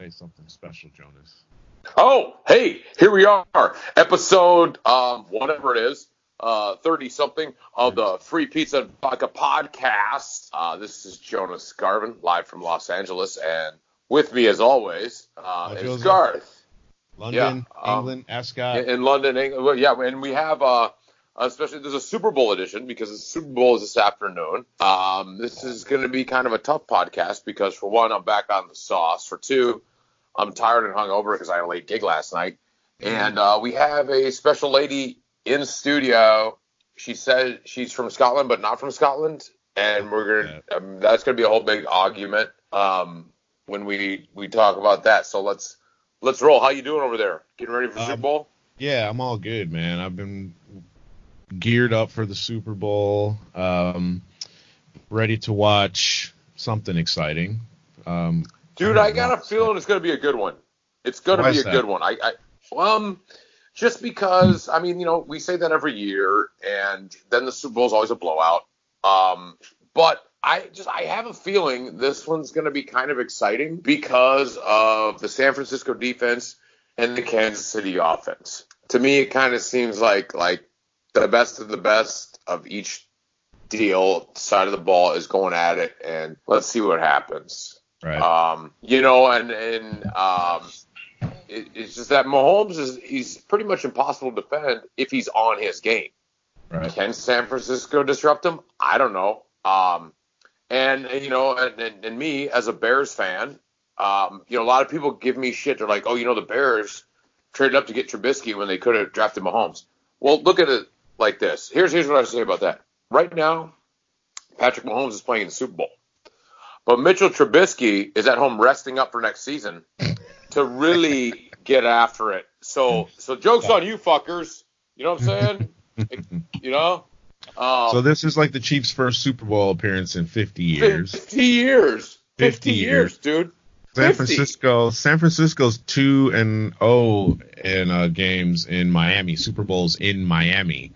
say something special, Jonas. Oh, hey, here we are. Episode, whatever it is, 30-something of the Free Pizza Vodka Podcast. This is Jonas Garvin, live from Los Angeles. And with me, as always, is Garth. London, England, Ascot. In London, England. Well, yeah, and we have... especially, there's a Super Bowl edition because the Super Bowl is this afternoon. This is going to be kind of a tough podcast because, for one, I'm back on the sauce. For two, I'm tired and hungover because I had a late gig last night. And we have a special lady in studio. She said she's from Scotland, but not from Scotland. And we're going to that's going to be a whole big argument when we talk about that. So let's roll. How you doing over there? Getting ready for Super Bowl? Yeah, I'm all good, man. I've been geared up for the Super Bowl, ready to watch something exciting. Dude, I got a feeling it's going to be a good one. It's going to be a good one. I just because, I mean, you know, we say that every year, and then the Super Bowl is always a blowout. But I have a feeling this one's going to be kind of exciting because of the San Francisco defense and the Kansas City offense. To me, it kind of seems like the best of the best of each deal side of the ball is going at it, and let's see what happens. Right. You know, it's just that Mahomes he's pretty much impossible to defend if he's on his game. Right. Can San Francisco disrupt him? I don't know. And me as a Bears fan, you know, a lot of people give me shit. They're like, oh, you know, the Bears traded up to get Trubisky when they could have drafted Mahomes. Well, look at it like this. Here's what I say about that. Right now, Patrick Mahomes is playing in the Super Bowl. But Mitchell Trubisky is at home resting up for next season to really get after it. So joke's on you fuckers. You know what I'm saying? You know? So this is like the Chiefs' first Super Bowl appearance in 50 years. 50 years, dude. San Francisco's 2-0 in games in Miami, Super Bowls in Miami.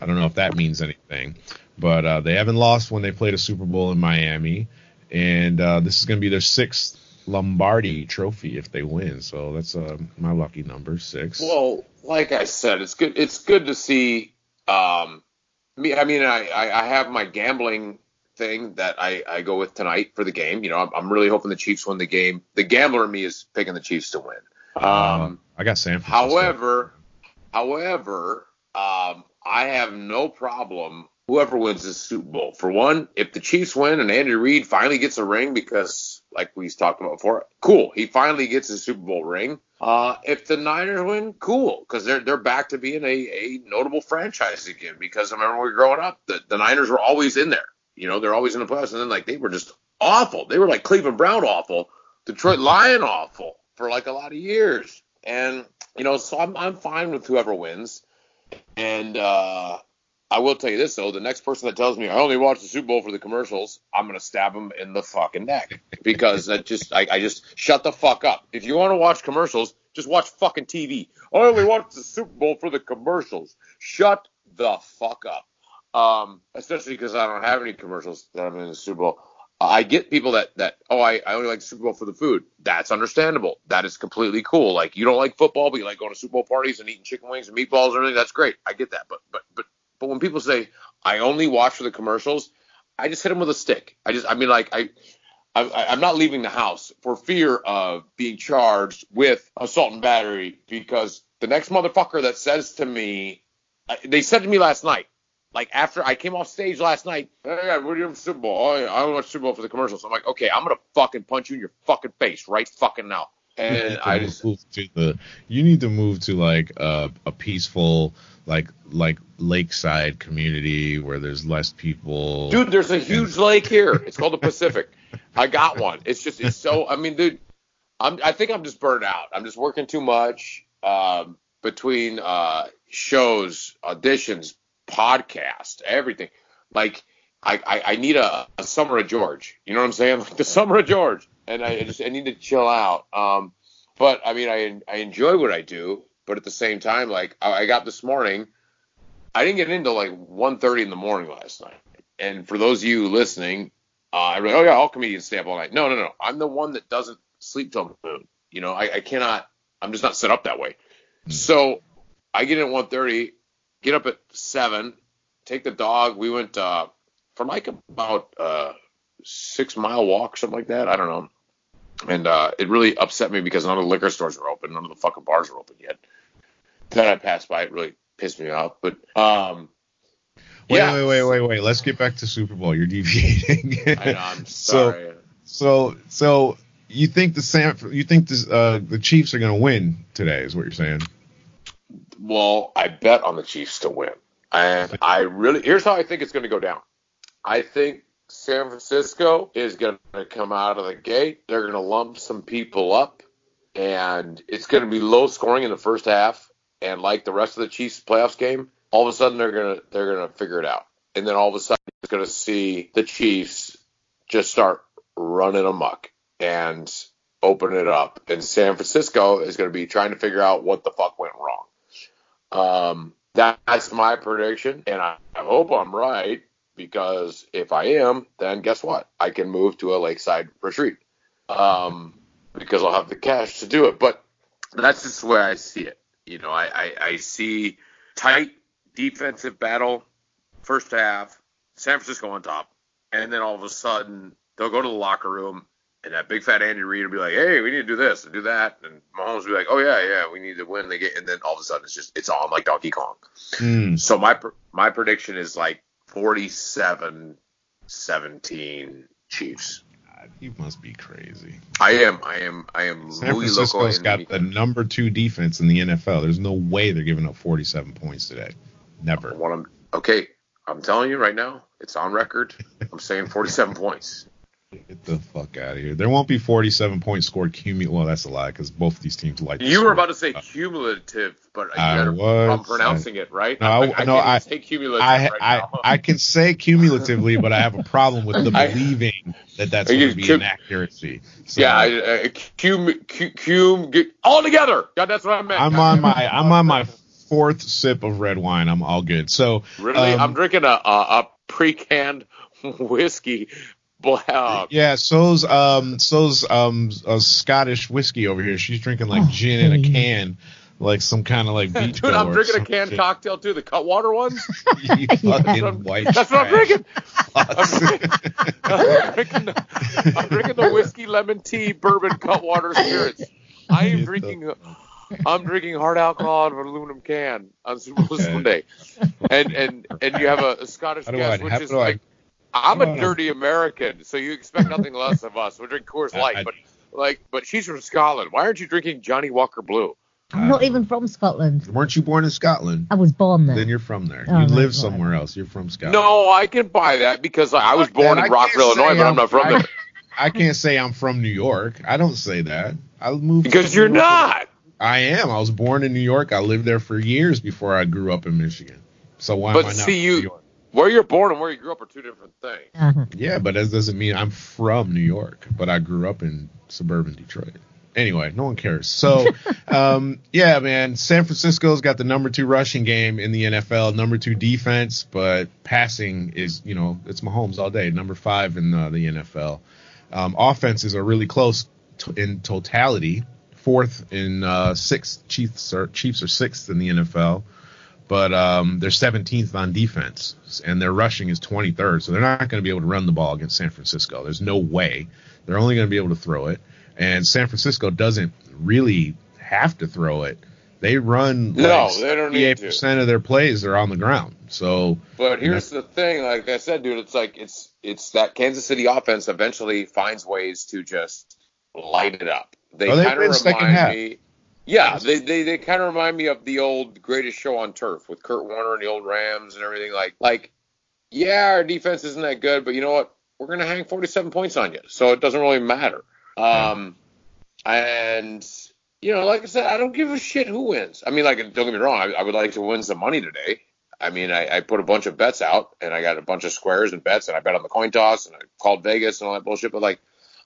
I don't know if that means anything, but they haven't lost when they played a Super Bowl in Miami, and this is going to be their sixth Lombardi trophy if they win. So that's my lucky number, 6. Well, like I said, it's good. It's good to see. I have my gambling thing that I go with tonight for the game. You know, I'm really hoping the Chiefs win the game. The gambler in me is picking the Chiefs to win. I got San Francisco. However, I have no problem whoever wins this Super Bowl. For one, if the Chiefs win and Andy Reid finally gets a ring, because like we talked about before, cool, he finally gets his Super Bowl ring. If the Niners win, cool, because they're back to being a notable franchise again. Because I remember when we were growing up, the Niners were always in there. You know, they're always in the playoffs, and then, like, they were just awful. They were like Cleveland Brown awful, Detroit Lion awful for, like, a lot of years. And, you know, so I'm fine with whoever wins. And I will tell you this, though. The next person that tells me I only watch the Super Bowl for the commercials, I'm going to stab him in the fucking neck because that just – I just shut the fuck up. If you want to watch commercials, just watch fucking TV. I only watch the Super Bowl for the commercials. Shut the fuck up. Especially because I don't have any commercials that I'm in the Super Bowl. I get people that I only like the Super Bowl for the food. That's understandable. That is completely cool. Like, you don't like football, but you like going to Super Bowl parties and eating chicken wings and meatballs and everything. That's great. I get that. But when people say, I only watch for the commercials, I just hit them with a stick. I'm not leaving the house for fear of being charged with assault and battery because the next motherfucker that says to me, they said to me last night, like, after I came off stage last night, hey, we're doing Super Bowl. I don't watch Super Bowl for the commercials. So I'm like, okay, I'm going to fucking punch you in your fucking face right fucking now. And I just you need to move to, like, a peaceful, like lakeside community where there's less people. Dude, there's a huge lake here. It's called the Pacific. I got one. It's so, I mean, dude, I think I'm just burned out. I'm just working too much between shows, auditions, podcast, everything. Like I need a summer of George. You know what I'm saying? Like the summer of George. And I need to chill out. But I mean, I enjoy what I do, but at the same time, like I got this morning, I didn't get into like 1:30 in the morning last night. And for those of you listening, I really, all comedians stay up all night. No. I'm the one that doesn't sleep till the moon. You know, I cannot, I'm just not set up that way. So I get in at 1:30, get up at 7, take the dog. We went for like about 6-mile walk, something like that. I don't know. And it really upset me because none of the liquor stores were open. None of the fucking bars were open yet. Then I passed by. It really pissed me off. But Wait. Let's get back to Super Bowl. You're deviating. I know. I'm sorry. So you think the Chiefs are going to win today? Is what you're saying? Well, I bet on the Chiefs to win, and here's how I think it's going to go down. I think San Francisco is going to come out of the gate. They're going to lump some people up, and it's going to be low scoring in the first half. And like the rest of the Chiefs playoffs game, all of a sudden they're gonna figure it out, and then all of a sudden you're gonna see the Chiefs just start running amok and open it up, and San Francisco is gonna be trying to figure out what the fuck went wrong. That's my prediction, and I hope I'm right, because if I am, then guess what? I can move to a lakeside retreat because I'll have the cash to do it. But that's just the way I see it. You know, I see tight defensive battle, first half, San Francisco on top, and then all of a sudden they'll go to the locker room, and that big fat Andy Reid will be like, "Hey, we need to do this and do that," and Mahomes will be like, "Oh yeah, we need to win the game," and then all of a sudden it's on like Donkey Kong. So my prediction is like 47-17 Chiefs. God, you must be crazy. I am. San Francisco's got the number 2 defense in the NFL. There's no way they're giving up 47 points today. Never. Okay, I'm telling you right now, it's on record. I'm saying 47 points. Get the fuck out of here. There won't be 47 points scored cumulative. Well, that's a lie, because both of these teams like. You were about to say cumulative, but I'm pronouncing it right. No, I say cumulative. I can say cumulatively, but I have a problem with the believing that's going to be an accuracy. So, yeah, all together. God, that's what I meant. I'm on my 4th sip of red wine. I'm all good. So really, I'm drinking a pre-canned whiskey. Wow. Yeah, so's a Scottish whiskey over here. She's drinking like gin in a can, like some kind of like beach. Dude, I'm drinking a canned cocktail too, the Cutwater ones. You fucking white. That's what I'm drinking. I'm drinking the whiskey, lemon tea, bourbon, Cutwater spirits. I'm drinking hard alcohol out of an aluminum can on Super Bowl Sunday, and you have a Scottish guest, which is like. I'm a dirty American, so you expect nothing less of us. We drink Coors Light, but she's from Scotland. Why aren't you drinking Johnny Walker Blue? I'm not even from Scotland. Weren't you born in Scotland? I was born there. Then you're from there. Oh, you live somewhere else. You're from Scotland. No, I can buy that because I was born in Rockville, Illinois, but I'm not from there. I can't say I'm from New York. I don't say that. I moved because you're not. I am. I was born in New York. I lived there for years before I grew up in Michigan. So why am I not from New York? Where you're born and where you grew up are two different things. Uh-huh. Yeah, but that doesn't mean I'm from New York, but I grew up in suburban Detroit. Anyway, no one cares. So, yeah, man, San Francisco's got the number 2 rushing game in the NFL, number 2 defense, but passing is, you know, it's Mahomes all day, number 5 in the NFL. Offenses are really close in totality, 4th in 6th. Chiefs are 6th in the NFL. But they're 17th on defense, and their rushing is 23rd, so they're not going to be able to run the ball against San Francisco. There's no way. They're only going to be able to throw it, and San Francisco doesn't really have to throw it. They run they don't need to. 88% of their plays are on the ground. So, but here's the thing. Like I said, dude, it's that Kansas City offense eventually finds ways to just light it up. They kind of remind me. Yeah, they kind of remind me of the old Greatest Show on Turf with Kurt Warner and the old Rams and everything. Like, yeah, our defense isn't that good, but you know what? We're going to hang 47 points on you, so it doesn't really matter. And, you know, like I said, I don't give a shit who wins. I mean, like, don't get me wrong, I would like to win some money today. I mean, I put a bunch of bets out, and I got a bunch of squares and bets, and I bet on the coin toss, and I called Vegas and all that bullshit, but, like,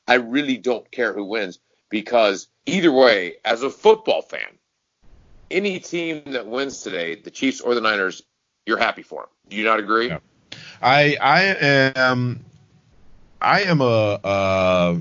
I really don't care who wins. Because either way, as a football fan, any team that wins today, the Chiefs or the Niners, you're happy for them. Do you not agree? Yeah. I am a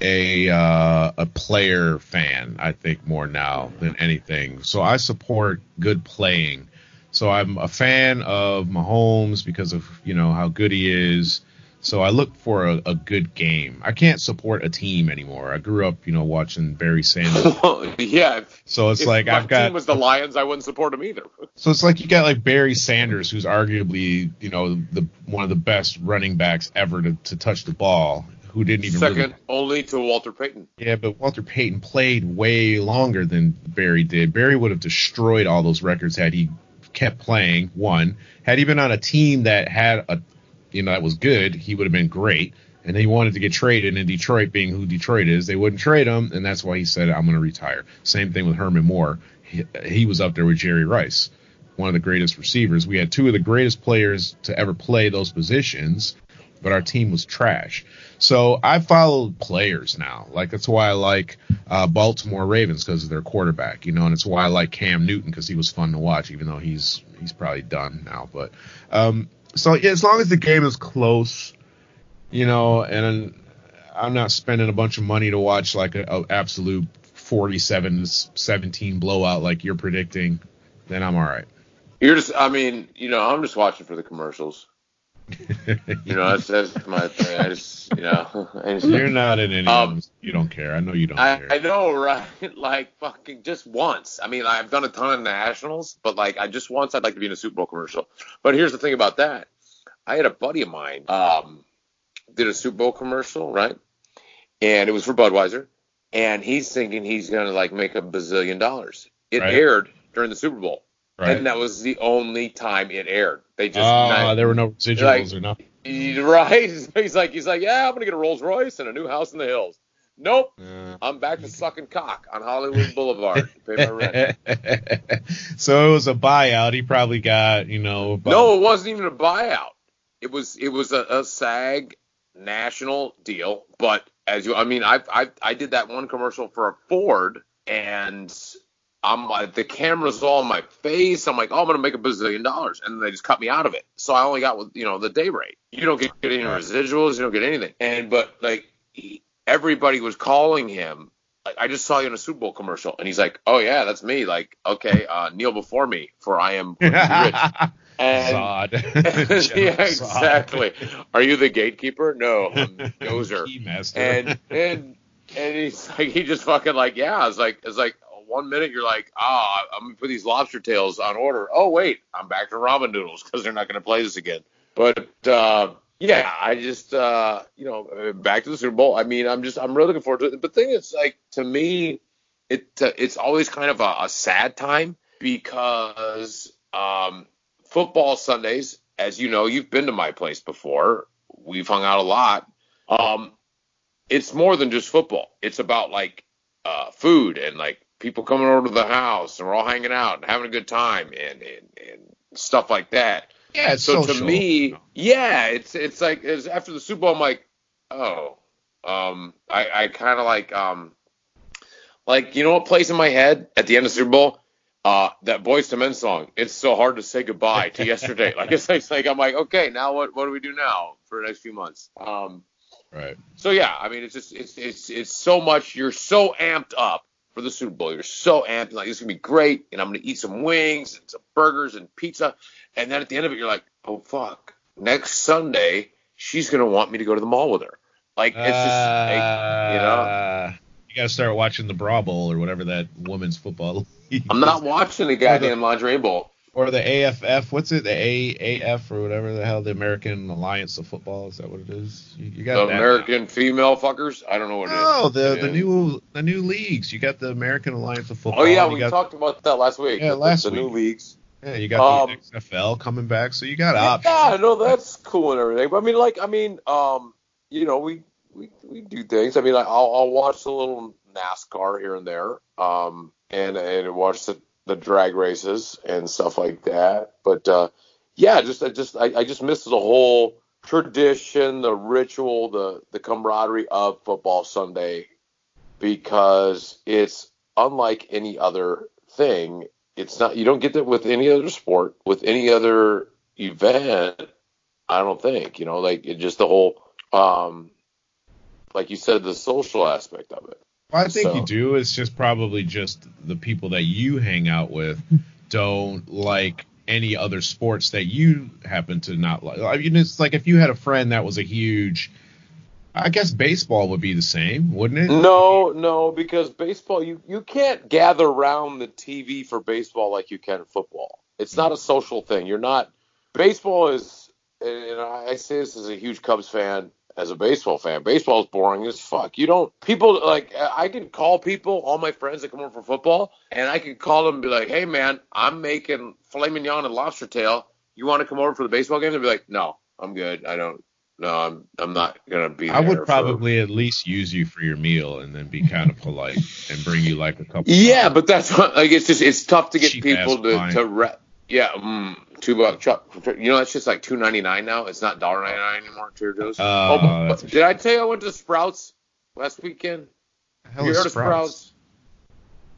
a player fan, I think, more now than anything. So I support good playing. So I'm a fan of Mahomes because of, you know, how good he is. So I look for a good game. I can't support a team anymore. I grew up, you know, watching Barry Sanders. Yeah. So it's like I've got. If my team was the Lions, I wouldn't support them either. So it's like you got like Barry Sanders, who's arguably, you know, one of the best running backs ever to touch the ball, who didn't even second only to Walter Payton. Yeah, but Walter Payton played way longer than Barry did. Barry would have destroyed all those records had he kept playing. One, had he been on a team that had a, you know, that was good, he would have been great. And he wanted to get traded, and Detroit being who Detroit is, they wouldn't trade him, and that's why he said, I'm going to retire. Same thing with Herman Moore. He was up there with Jerry Rice, one of the greatest receivers. We had two of the greatest players to ever play those positions, but our team was trash. So I follow players now. Like, that's why I like Baltimore Ravens, because of their quarterback, you know, and it's why I like Cam Newton, because he was fun to watch, even though he's probably done now. But so yeah, as long as the game is close, you know, and I'm not spending a bunch of money to watch like an absolute 47-17 blowout like you're predicting, then I'm all right. You're just, I mean, you know, I'm just watching for the commercials. You know, that's my thing. I just, you know, you're not in any. You don't care. I know you don't care. I know, right? Like, fucking, just once. I mean, I've done a ton of nationals, but like, I just once I'd like to be in a Super Bowl commercial. But here's the thing about that: I had a buddy of mine did a Super Bowl commercial, right? And it was for Budweiser, and he's thinking he's gonna like make $1 bazillion. It aired during the Super Bowl. Right. And that was the only time it aired. They just there were no residuals like, or nothing. Right? He's like, yeah, I'm gonna get a Rolls Royce and a new house in the hills. Nope, I'm back to sucking cock on Hollywood Boulevard to pay my rent. So it was a buyout. He probably got, you know. No, it wasn't even a buyout. It was a SAG national deal. But I did that one commercial for a Ford, and I'm like, the camera's all on my face. I'm like, oh, I'm going to make $1 bazillion. And they just cut me out of it. So I only got, you know, the day rate. You don't get any residuals. You don't get anything. But like, everybody was calling him. Like, I just saw you in a Super Bowl commercial. And he's like, oh, yeah, that's me. Like, okay, kneel before me, for I am rich. And, yeah, exactly. Are you the gatekeeper? No, I'm the dozer. And he's like, he just fucking like, yeah. It's like, one minute you're like, I'm going to put these lobster tails on order. Oh, wait, I'm back to ramen noodles because they're not going to play this again. But, yeah, I just, you know, back to the Super Bowl. I mean, I'm really looking forward to it. But the thing is, like, to me, it's always kind of a sad time because football Sundays, as you know, you've been to my place before. We've hung out a lot. It's more than just football. It's about, like, food and, like, people coming over to the house, and we're all hanging out and having a good time and stuff like that. Yeah, it's so social. To me, yeah, it's like it's after the Super Bowl, I'm like, I kind of like you know what plays in my head at the end of the Super Bowl? That Boyz II Men song. It's so hard to say goodbye to yesterday. Like it's like I'm like, okay, now what do we do now for the next few months? Right. So yeah, I mean, it's just it's so much. You're so amped up for the Super Bowl. You're so amped, like, it's gonna be great, and I'm gonna eat some wings and some burgers and pizza, and then at the end of it you're like, oh fuck, next Sunday she's gonna want me to go to the mall with her. Like, it's just like, you know, you gotta start watching the Bra Bowl or whatever that women's football league. I'm not watching the goddamn lingerie bowl or the AAF. What's it? The AAF or whatever the hell, the American Alliance of Football. Is that what it is? You got the American female fuckers. I don't know what it is. Oh, the new leagues. You got the American Alliance of Football. Oh yeah, we talked about that last week. Yeah, the new leagues. Yeah, you got the XFL coming back, so you got options. Yeah, no, that's cool and everything. But I mean, you know, we do things. I mean, I'll watch a little NASCAR here and there, and watch the drag races and stuff like that. But yeah, I just miss the whole tradition, the ritual, the camaraderie of football Sunday, because it's unlike any other thing. It's not, you don't get that with any other sport, with any other event, I don't think, you know, like, it just the whole like you said, the social aspect of it. Well, I think you do. It's just probably just the people that you hang out with don't like any other sports that you happen to not like. I mean, it's like if you had a friend that was a huge, I guess baseball would be the same, wouldn't it? No, because baseball, you can't gather around the TV for baseball like you can football. It's not a social thing. You're not – baseball is – and I say this as a huge Cubs fan, as a baseball fan. Baseball is boring as fuck. You don't – people – like I can call people, all my friends that come over for football, and I can call them and be like, hey, man, I'm making filet mignon and lobster tail. You want to come over for the baseball games? They'll be like, no, I'm good. I don't – no, I'm not going to be there. I would probably at least use you for your meal and then be kind of polite and bring you like a couple – yeah, but that's – like it's just – it's tough to get people to – yeah, $2 chop. You know, it's just like $2.99 now. It's not $1.99 anymore at Trader Joe's. Did I tell you I went to Sprouts last weekend? Have you heard of Sprouts?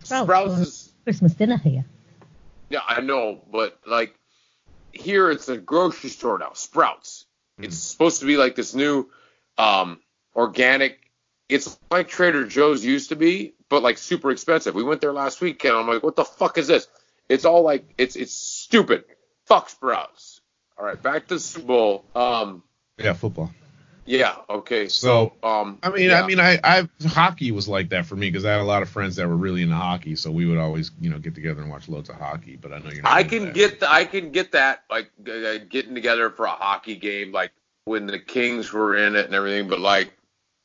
Sprouts is Christmas dinner here. Yeah, I know, but like here it's a grocery store now. Sprouts. Mm. It's supposed to be like this new organic. It's like Trader Joe's used to be, but like super expensive. We went there last weekend. I'm like, what the fuck is this? It's all like it's stupid. Fuck Sprouts. All right, back to the Super Bowl. Yeah, football. Yeah. Okay. So I mean, hockey was like that for me because I had a lot of friends that were really into hockey, so we would always, you know, get together and watch loads of hockey. But I know you're not. I can get that like getting together for a hockey game, like when the Kings were in it and everything. But like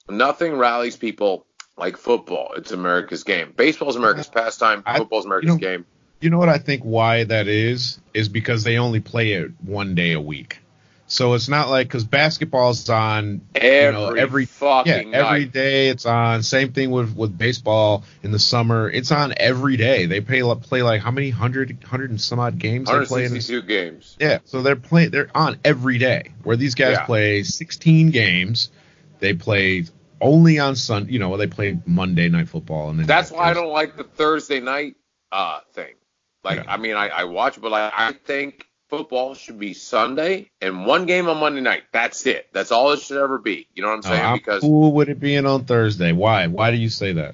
nothing rallies people like football. It's America's game. Baseball's America's pastime. Football's America's game. You know what I think why that is because they only play it one day a week. So it's not like because basketball's on every day it's on. Same thing with baseball in the summer. It's on every day. They play like how many hundred and some odd games they play in 162 games. Yeah, so they're on every day. Where these guys play 16 games, they play only on Sunday. You know, they play Monday night football, and then that's why I don't like the Thursday night thing. Like, yeah. I mean, I watch, but I think football should be Sunday and one game on Monday night. That's it. That's all it should ever be. You know what I'm saying? Because how cool would it be on Thursday? Why? Why do you say that?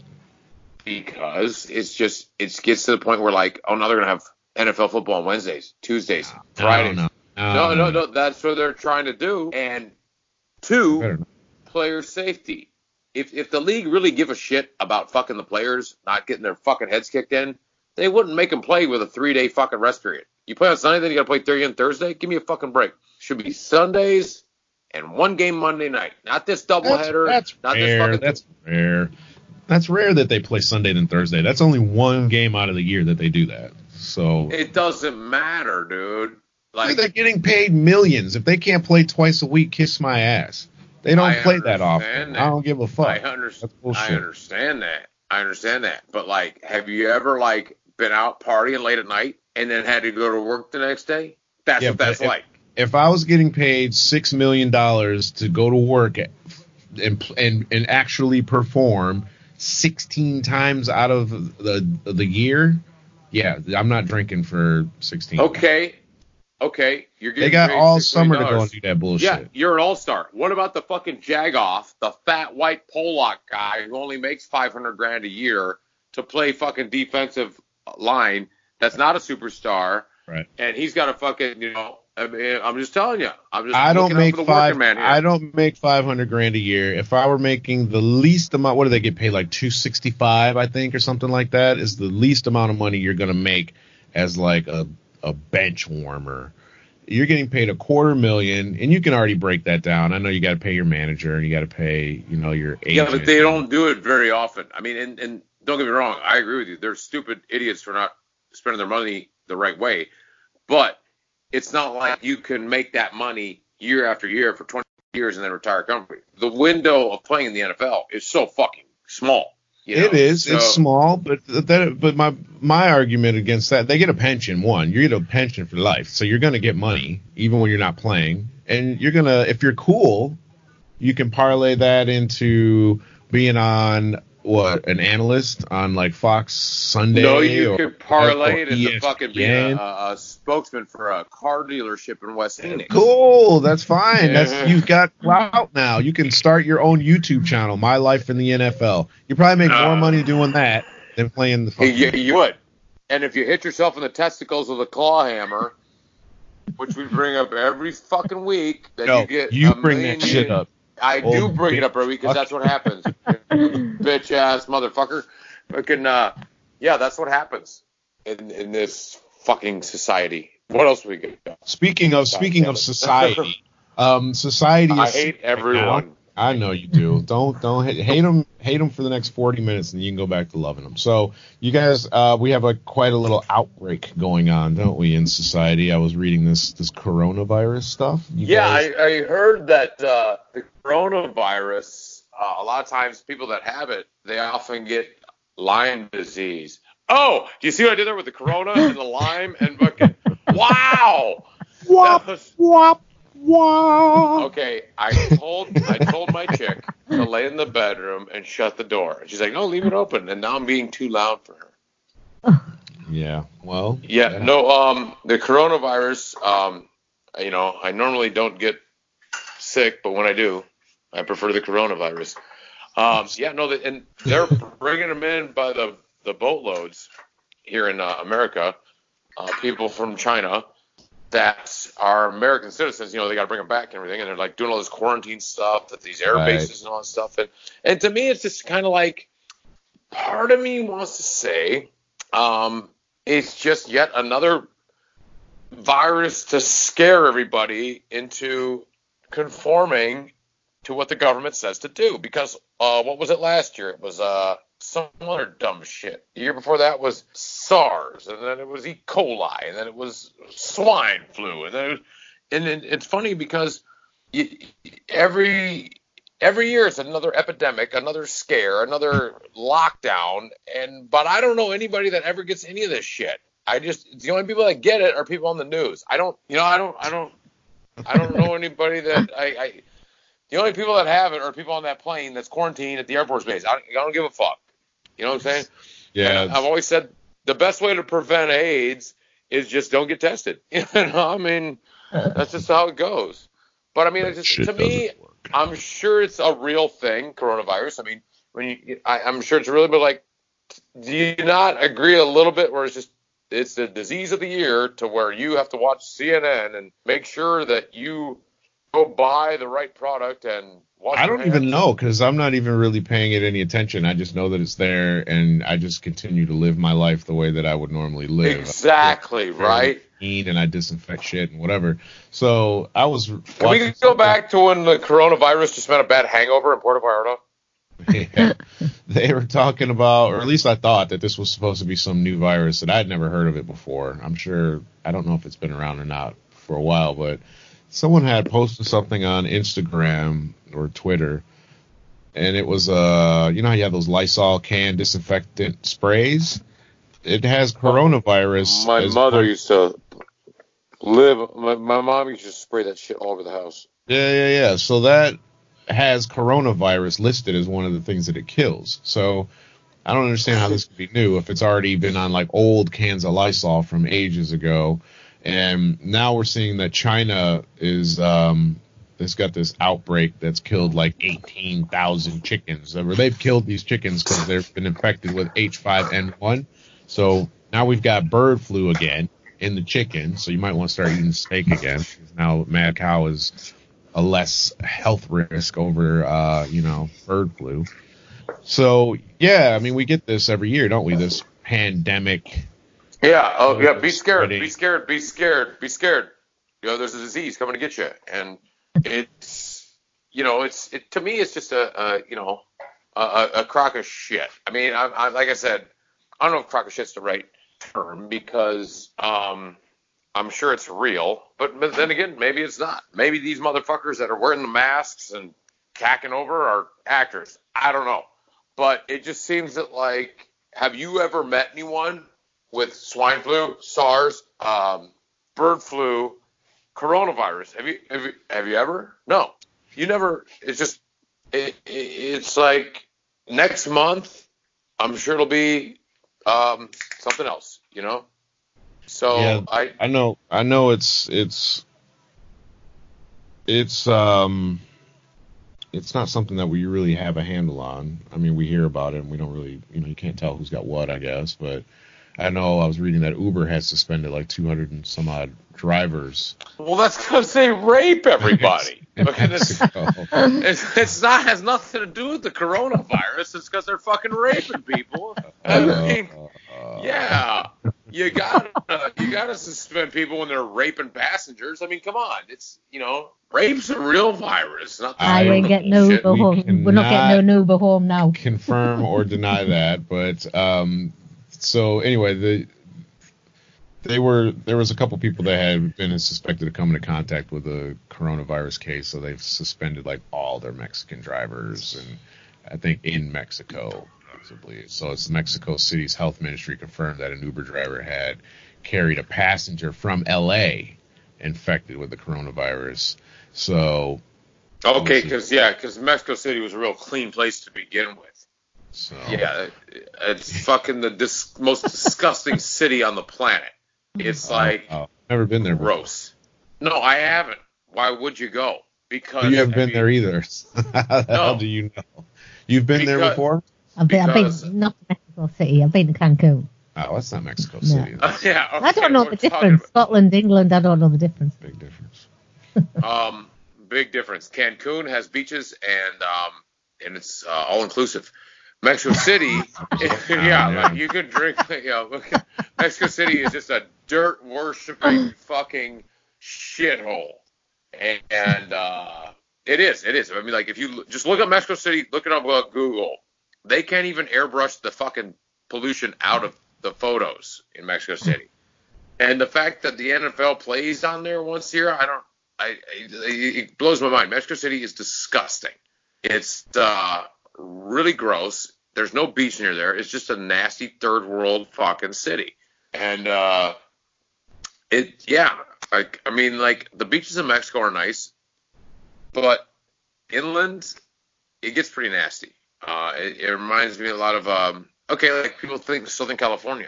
Because it's just it gets to the point where like, oh, now they're gonna have NFL football on Wednesdays, Tuesdays, Fridays. No. That's what they're trying to do. And two, player safety. If the league really give a shit about fucking the players not getting their fucking heads kicked in, they wouldn't make them play with a 3-day fucking rest period. You play on Sunday, then you got to play Thursday? Give me a fucking break. Should be Sundays and one game Monday night. Not this doubleheader. That's rare. That's rare that they play Sunday then Thursday. That's only one game out of the year that they do that. So it doesn't matter, dude. Like they're getting paid millions. If they can't play twice a week, kiss my ass. They don't play that often. I don't give a fuck. I understand that. But like, have you ever like been out partying late at night and then had to go to work the next day? That's what that's like. If I was getting paid $6 million to go to work and actually perform 16 times out of the year, yeah, I'm not drinking for 16. Okay. They got all summer to go and do that bullshit. Yeah, you're an all-star. What about the fucking jag-off, the fat white Pollock guy who only makes $500 grand a year to play fucking defensive line? That's not a superstar, right? And he's got a fucking, you know. I mean, I'm just telling you. I don't make $500 grand a year. If I were making the least amount, what do they get paid? Like $265, I think, or something like that. Is the least amount of money you're gonna make as like a bench warmer. You're getting paid $250,000, and you can already break that down. I know you got to pay your manager, and you got to pay, you know, your agent. Yeah, but they don't do it very often. I mean, and don't get me wrong, I agree with you. They're stupid idiots for not spending their money the right way. But it's not like you can make that money year after year for 20 years and then retire company. The window of playing in the NFL is so fucking small. You know, it is. So. It's small, but my argument against that, they get a pension. One, you get a pension for life, so you're going to get money even when you're not playing, and you're gonna, if you're cool, you can parlay that into being on what, an analyst on like Fox Sunday? No, you could parlay it into fucking being a spokesman for a car dealership in West Phoenix. Cool, that's fine. Yeah. That's, you've got clout now. You can start your own YouTube channel, My Life in the NFL. You probably make more money doing that than playing the fucking you would. And if you hit yourself in the testicles with a claw hammer, which we bring up every fucking week, then you get you bring that shit up. I do bring it up every week because that's what happens. Bitch ass motherfucker. Fucking yeah, that's what happens in this fucking society. What else we got? Speaking of society, society. I hate everyone. Now. I know you do. Don't hate them. Hate them for the next 40 minutes, and you can go back to loving them. So you guys, we have quite a little outbreak going on, don't we, in society? I was reading this coronavirus stuff. I heard that the coronavirus. A lot of times, people that have it, they often get Lyme disease. Oh, do you see what I did there with the corona and the Lyme and fucking? Wow! Wop wop. Wow. Okay, I told my chick to lay in the bedroom and shut the door. She's like, no, leave it open. And now I'm being too loud for her. Yeah. Well. Yeah. No. The coronavirus. You know, I normally don't get sick, but when I do, I prefer the coronavirus. Yeah. No. And they're bringing them in by the boatloads here in America. People from China that are American citizens, you know, they got to bring them back and everything, and they're like doing all this quarantine stuff at these air bases and all that stuff. And to me, it's just kind of like, part of me wants to say, it's just yet another virus to scare everybody into conforming to what the government says to do. Because what was it last year? It was some other dumb shit. The year before that was SARS, and then it was E. coli, and then it was swine flu, and then it's funny because every year it's another epidemic, another scare, another lockdown, but I don't know anybody that ever gets any of this shit. The only people that get it are people on the news. I don't know anybody that the only people that have it are people on that plane that's quarantined at the Air Force base. I don't give a fuck. You know what I'm saying? Yeah. I've always said the best way to prevent AIDS is just don't get tested. You know, I mean, that's just how it goes. But I mean, it's just, to me, I'm sure it's a real thing, coronavirus. I mean, I'm sure it's really, but like, do you not agree a little bit where it's just, it's the disease of the year to where you have to watch CNN and make sure that you go buy the right product and watch. I don't even know because I'm not even really paying it any attention. I just know that it's there, and I just continue to live my life the way that I would normally live. Exactly, right? Eat and I disinfect shit and whatever. So I was. Can we go back to when the coronavirus just meant a bad hangover in Puerto Vallarta? Yeah. They were talking about, or at least I thought, that this was supposed to be some new virus that I'd never heard of it before. I'm sure, I don't know if it's been around or not for a while, but someone had posted something on Instagram or Twitter, and it was, you know how you have those Lysol can disinfectant sprays? It has coronavirus. My mother used to live, my mom used to spray that shit all over the house. Yeah. So that has coronavirus listed as one of the things that it kills. So I don't understand how this could be new if it's already been on like old cans of Lysol from ages ago. And now we're seeing that China is it's got this outbreak that's killed like 18,000 chickens. They've killed these chickens because they've been infected with H5N1. So now we've got bird flu again in the chicken. So you might want to start eating steak again. Because now mad cow is a less health risk over, bird flu. So, yeah, I mean, we get this every year, don't we? This pandemic. Yeah. Oh, yeah. Be scared. Be scared. Be scared. Be scared. You know, there's a disease coming to get you, and it's, you know, it's to me, it's just a crock of shit. I mean, I like I said, I don't know if crock of shit's the right term because I'm sure it's real, but then again, maybe it's not. Maybe these motherfuckers that are wearing the masks and cacking over are actors. I don't know, but it just seems that like, have you ever met anyone with swine flu, SARS, bird flu, coronavirus? Have you ever? No, you never. It's just, it's like next month, I'm sure it'll be something else, you know? So yeah, I know it's not something that we really have a handle on. I mean, we hear about it and we don't really, you know, you can't tell who's got what, I guess. But I know I was reading that Uber has suspended like 200 and some odd drivers. Well, that's because they rape everybody. It has nothing to do with the coronavirus. It's because they're fucking raping people. Yeah, you gotta suspend people when they're raping passengers. I mean, come on, it's, you know, rape's a real virus. Not the I ain't getting no Uber home. We're not getting no Uber home now. Confirm or deny that, but so anyway, there was a couple people that had been suspected of coming into contact with a coronavirus case, so they've suspended like all their Mexican drivers, and I think in Mexico. So it's Mexico City's health ministry confirmed that an Uber driver had carried a passenger from LA infected with the coronavirus. So okay, because Mexico City was a real clean place to begin with. So yeah, it's fucking the most disgusting city on the planet. It's like never been there. Gross. Before. No, I haven't. Why would you go? Because you haven't been there either. How do you know? You've been there before. I've been not Mexico City. I've been to Cancun. Oh, that's not Mexico City. No. Yeah, okay, I don't know the difference. Scotland, England, I don't know the difference. Big difference. Big difference. Cancun has beaches and it's all inclusive. Mexico City, like you could drink. Mexico City is just a dirt worshipping fucking shithole, and it is. I mean, like if you just look up Mexico City, look it up on Google. They can't even airbrush the fucking pollution out of the photos in Mexico City. And the fact that the NFL plays on there once a year, it blows my mind. Mexico City is disgusting. It's really gross. There's no beach near there. It's just a nasty third world fucking city. And the beaches in Mexico are nice, but inland, it gets pretty nasty. It reminds me a lot of people think Southern California.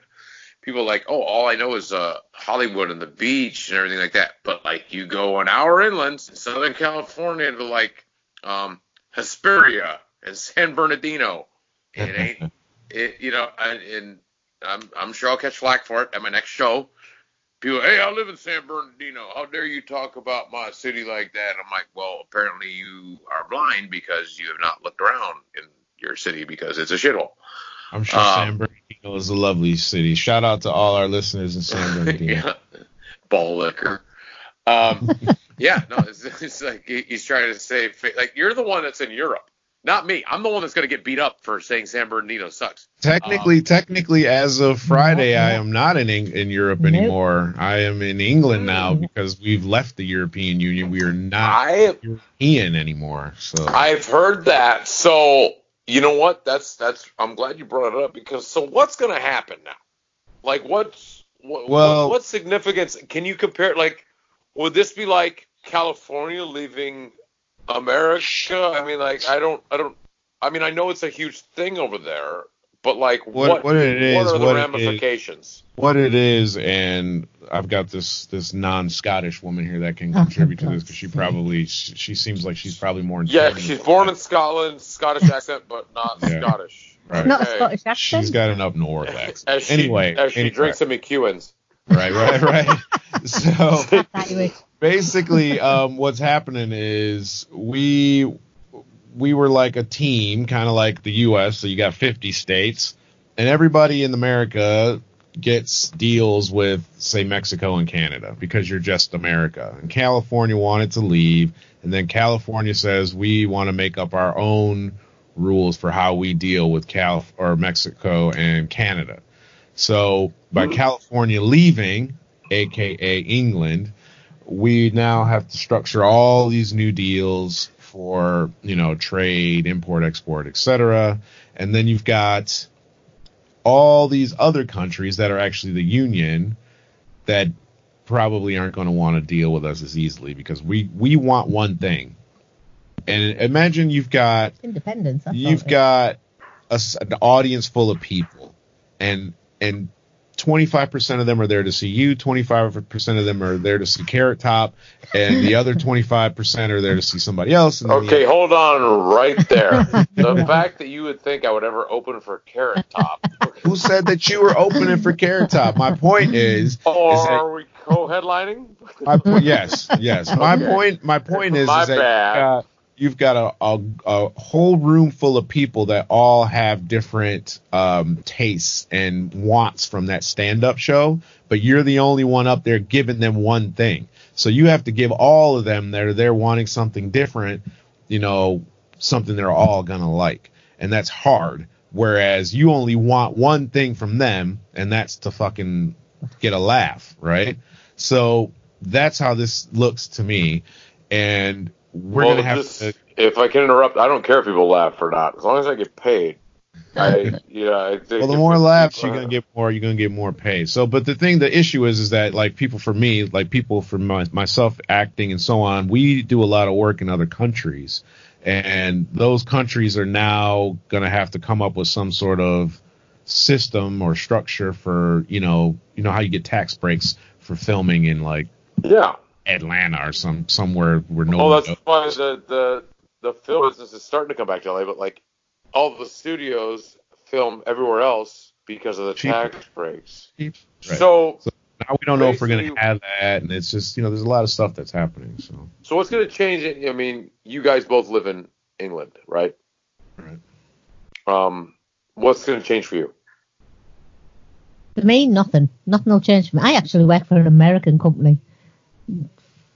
People like, oh, all I know is Hollywood and the beach and everything like that. But like you go an hour inland in Southern California to like Hesperia and San Bernardino. And I'm sure I'll catch flack for it at my next show. People, hey, I live in San Bernardino. How dare you talk about my city like that? And I'm like, well, apparently you are blind because you have not looked around in your city because it's a shithole. I'm sure San Bernardino is a lovely city. Shout out to all our listeners in San Bernardino. Yeah. Ball liquor. It's like he's trying to say, like, you're the one that's in Europe, not me. I'm the one that's going to get beat up for saying San Bernardino sucks. Technically, as of Friday, I am not in Europe anymore. I am in England now because we've left the European Union. We are not European anymore. So I've heard that. So. You know what? That's. I'm glad you brought it up because. So what's going to happen now? Like what significance can you compare? Like, would this be like California leaving America? I mean, like I don't. I mean, I know it's a huge thing over there, but like what are the ramifications? What it is, and I've got this non-Scottish woman here that can contribute to this because she seems like she's probably more. Yeah, she's born in Scotland, Scottish accent, but not Scottish. Right. Not a Scottish accent. She's got an up north accent. As she drinks some McEwans. Right. So basically, what's happening is we were like a team, kind of like the U.S. So you got 50 states, and everybody in America gets deals with, say, Mexico and Canada because you're just America. And California wanted to leave, and then California says we want to make up our own rules for how we deal with Mexico and Canada. So by California leaving, aka England, we now have to structure all these new deals for, you know, trade, import, export, etc. And then you've got all these other countries that are actually the union that probably aren't going to want to deal with us as easily because we want one thing. And imagine you've got independence. You've got an audience full of people, and 25% of them are there to see you, 25% of them are there to see Carrot Top, and the other 25% are there to see somebody else. And okay, hold on right there. The fact that you would think I would ever open for Carrot Top. Who said that you were opening for Carrot Top? My point is... are we co-headlining? Yes. Okay. My point is that you've got a whole room full of people that all have different tastes and wants from that stand-up show, but you're the only one up there giving them one thing. So you have to give all of them that are there wanting something different, something they're all going to like, and that's hard. Whereas you only want one thing from them, and that's to fucking get a laugh, right? So that's how this looks to me, and... If I can interrupt, I don't care if people laugh or not. As long as I get paid, I think. Well, the more laughs you're gonna get, more you're gonna get more pay. So, but the issue is that myself acting and so on, we do a lot of work in other countries, and those countries are now gonna have to come up with some sort of system or structure for how you get tax breaks for filming in Atlanta or somewhere where no. Well, that's why the film business is starting to come back to LA, but all the studios film everywhere else because of the tax breaks. Cheap. Right. So now we don't know if we're going to have that, and it's just there's a lot of stuff that's happening. So what's going to change it? I mean, you guys both live in England, right? Right. What's going to change for you? For me, nothing. Nothing will change for me. I actually work for an American company.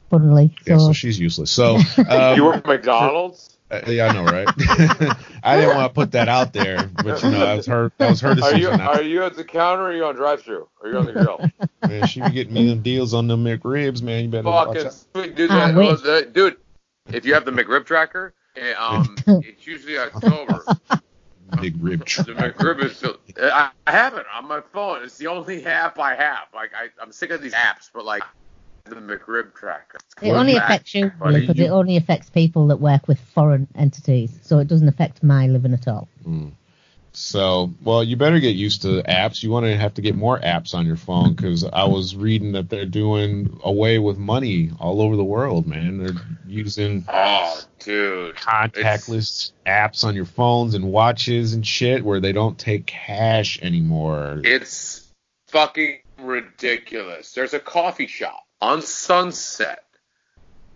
Funnily, so she's useless. So you work at McDonald's? Yeah, I know, right? I didn't want to put that out there, but that was her decision. Are you at the counter or are you on drive-thru? Or are you on the grill? Man, she be getting me them deals on them McRibs, man. You better watch out. Sweet, dude, dude, if you have the McRib tracker, it's usually October. McRib tracker. The McRib is still, I have it on my phone. It's the only app I have. I'm sick of these apps, but the McRib tracker. It only affects you because it only affects people that work with foreign entities, so it doesn't affect my living at all. Mm. So, well, you better get used to apps. You want to have to get more apps on your phone because I was reading that they're doing away with money all over the world, man. They're using contactless apps on your phones and watches and shit where they don't take cash anymore. It's fucking ridiculous. There's a coffee shop on Sunset,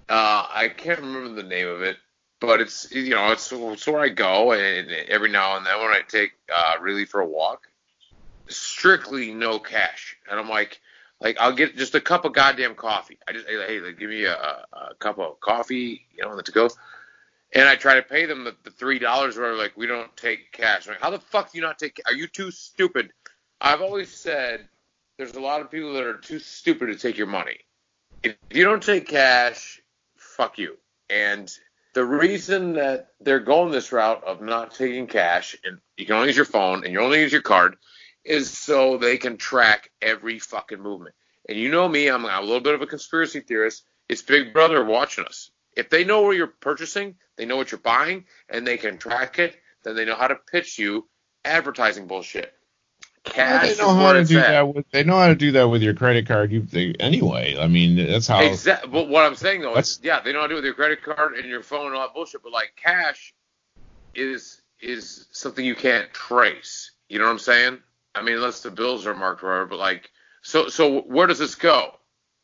I can't remember the name of it, but it's where I go, and every now and then when I take Riley for a walk, strictly no cash, and I'm like I'll get just a cup of goddamn coffee. Give me a cup of coffee, to go, and I try to pay them the $3 where we don't take cash. I'm like, how the fuck do you not take? Are you too stupid? I've always said there's a lot of people that are too stupid to take your money. If you don't take cash, fuck you. And the reason that they're going this route of not taking cash, and you can only use your phone and you only use your card, is so they can track every fucking movement. And you know me, I'm a little bit of a conspiracy theorist. It's Big Brother watching us. If they know where you're purchasing, they know what you're buying, and they can track it, then they know how to pitch you advertising bullshit. Cash they know how to do that with. They know how to do that with your credit card. Anyway, I mean that's how. Exactly. But what I'm saying though is, they know how to do it with your credit card and your phone and all that bullshit. But cash is something you can't trace. You know what I'm saying? I mean, unless the bills are marked wherever. But so where does this go?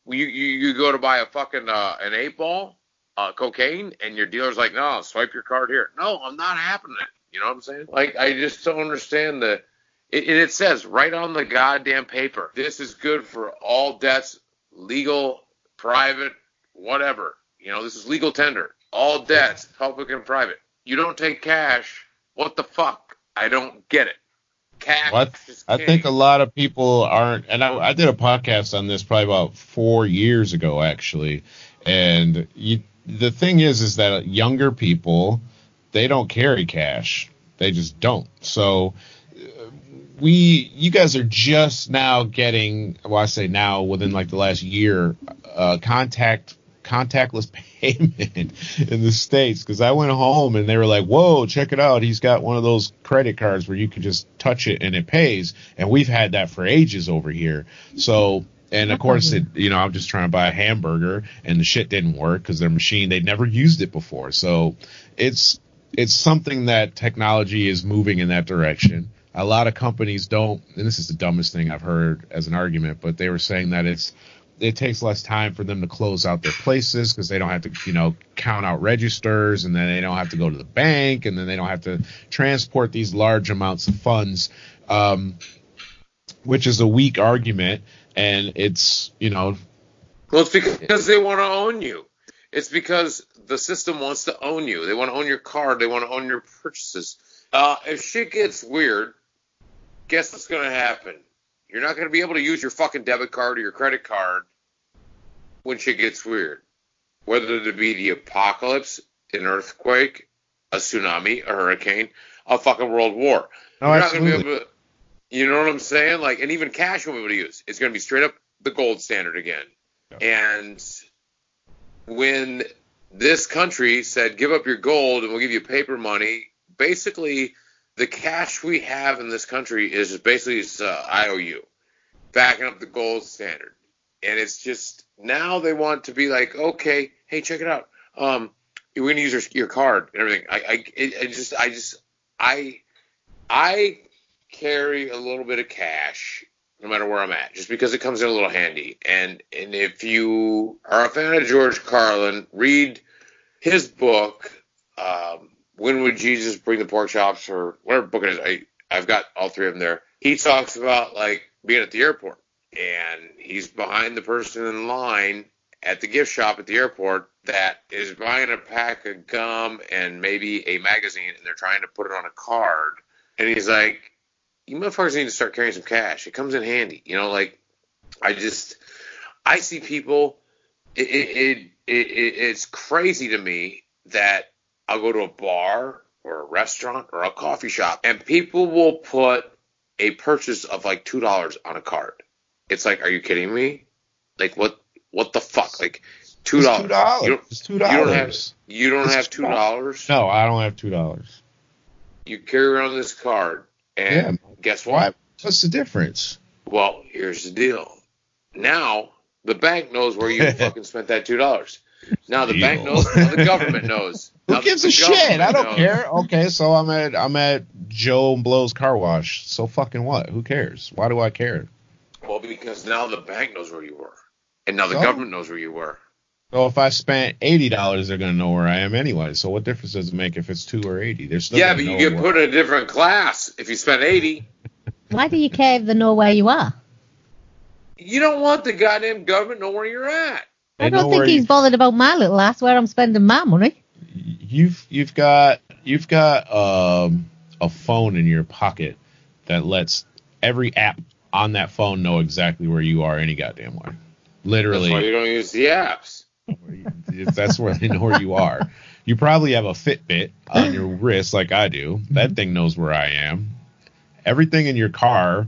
You go to buy a fucking an 8-ball, cocaine, and your dealer's like, no, swipe your card here. No, I'm not happening. You know what I'm saying? I just don't understand the. It says right on the goddamn paper, this is good for all debts, legal, private, whatever. This is legal tender. All debts, public and private. You don't take cash. What the fuck? I don't get it. Cash is king. I think a lot of people aren't. And I did a podcast on this probably about 4 years ago, actually. And the thing is that younger people, they don't carry cash. They just don't. So... you guys are just now getting, well, I say now within the last year, contact contactless payment in the States, because I went home and they were like, whoa, check it out. He's got one of those credit cards where you can just touch it and it pays. And we've had that for ages over here. So, and of course, it, you know, I'm just trying to buy a hamburger and the shit didn't work because their machine, they'd never used it before. So it's something that technology is moving in that direction. A lot of companies don't, and this is the dumbest thing I've heard as an argument, but they were saying that it takes less time for them to close out their places because they don't have to, you know, count out registers, and then they don't have to go to the bank, and then they don't have to transport these large amounts of funds, which is a weak argument, and it's, you know. Well, it's because they want to own you. It's because the system wants to own you. They want to own your card. They want to own your purchases. If shit gets weird, guess what's going to happen? You're not going to be able to use your fucking debit card or your credit card when shit gets weird. Whether it be the apocalypse, an earthquake, a tsunami, a hurricane, a fucking world war. Oh, you're not going to be able to, you know what I'm saying? Like, and even cash we'll be able to use. It's going to be straight up the gold standard again. Yeah. And when this country said, give up your gold and we'll give you paper money, basically, the cash we have in this country is basically IOU, backing up the gold standard. And it's just now they want to be like, okay, hey, check it out. We're going to use your card and everything. I carry a little bit of cash no matter where I'm at, just because it comes in a little handy. And if you are a fan of George Carlin, read his book, When Would Jesus Bring the Pork Chops, or whatever book it is. I've got all three of them there. He talks about, like, being at the airport, and he's behind the person in line at the gift shop at the airport that is buying a pack of gum and maybe a magazine, and they're trying to put it on a card. And he's like, you motherfuckers need to start carrying some cash. It comes in handy. You know, like, I see people. It's crazy to me that I'll go to a bar or a restaurant or a coffee shop, and people will put a purchase of like $2 on a card. It's like, are you kidding me? Like, what the fuck? Like, $2. You don't have $2? No, I don't have $2. You carry around this card, and guess what? What's the difference? Well, here's the deal. Now the bank knows where you fucking spent that $2. Now the bank knows. Now the government knows. Who gives a shit? I don't care. Okay, so I'm at Joe Blow's car wash. So fucking what? Who cares? Why do I care? Well, because now the bank knows where you were, and now the government knows where you were. So if I spent $80, they're gonna know where I am anyway. So what difference does it make if it's 2 or 80? There's still but you get put in a different class if you spend 80. Why do you care if they know where you are? You don't want the goddamn government to know where you're at. I don't think he's bothered about my little ass where I'm spending my money. You've got a phone in your pocket that lets every app on that phone know exactly where you are any goddamn way. Literally. That's why you don't use the apps. That's where they know where you are. You probably have a Fitbit on your wrist like I do. That thing knows where I am. Everything in your car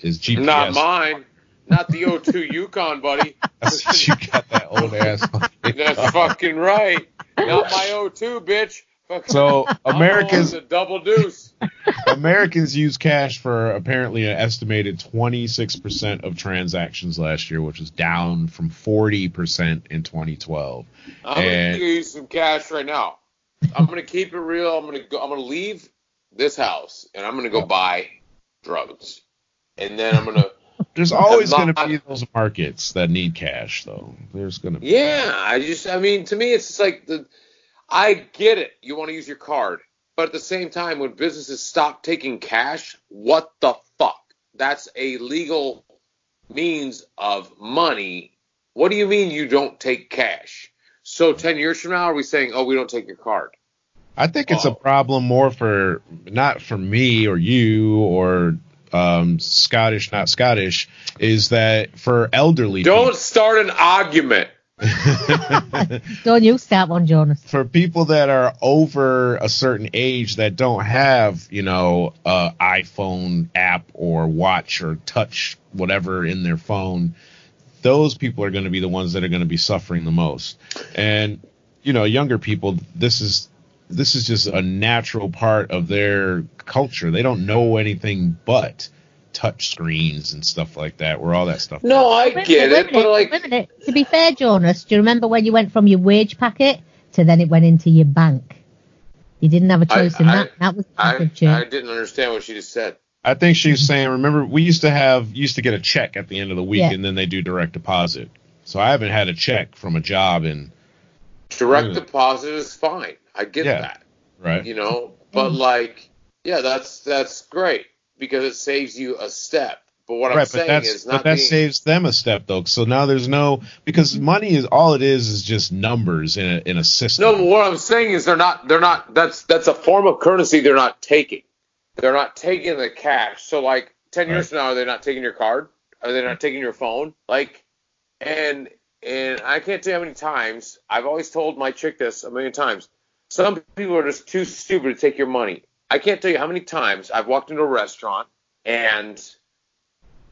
is GPS. Not mine. Not the 02 Yukon, buddy. You got that old ass. That's fucking right. Not my 02, bitch. So Americans, a double deuce. Americans use cash for apparently an estimated 26% of transactions last year, which was down from 40% in 2012. I'm gonna use some cash right now. I'm gonna keep it real. I'm gonna leave this house and I'm gonna go buy drugs, and then I'm gonna. There's always going to be those markets that need cash, though. There's going to be. Yeah, to me, it's just like I get it. You want to use your card, but at the same time, when businesses stop taking cash, what the fuck? That's a legal means of money. What do you mean you don't take cash? So 10 years from now, are we saying, oh, we don't take your card? I think it's a problem more for not for me or you or. Scottish, not Scottish, is that for elderly people. Don't start an argument. Don't you start one, Jonas. For people that are over a certain age that don't have, an iPhone app or watch or touch whatever in their phone, those people are going to be the ones that are going to be suffering the most. And, you know, younger people, this is just a natural part of their culture. They don't know anything but touch screens and stuff like that, where all that stuff. No, I get it, but like, to be fair, Jonas, do you remember when you went from your wage packet to then it went into your bank? You didn't have a choice in that. That was I didn't understand what she just said. I think she's saying, remember, we used to get a check at the end of the week, yeah, and then they do direct deposit. So I haven't had a check from a job in. Direct deposit is fine. I get that. Right. You know, but like, yeah, that's great because it saves you a step. But what I'm saying is not. But that saves them a step though. So now there's no, because money is all it is just numbers in a system. No, but what I'm saying is they're not. That's a form of currency they're not taking. They're not taking the cash. So, like, 10 years from now, are they not taking your card? Are they not taking your phone? Like, and I can't tell you how many times, I've always told my chick this a million times, some people are just too stupid to take your money. I can't tell you how many times I've walked into a restaurant, and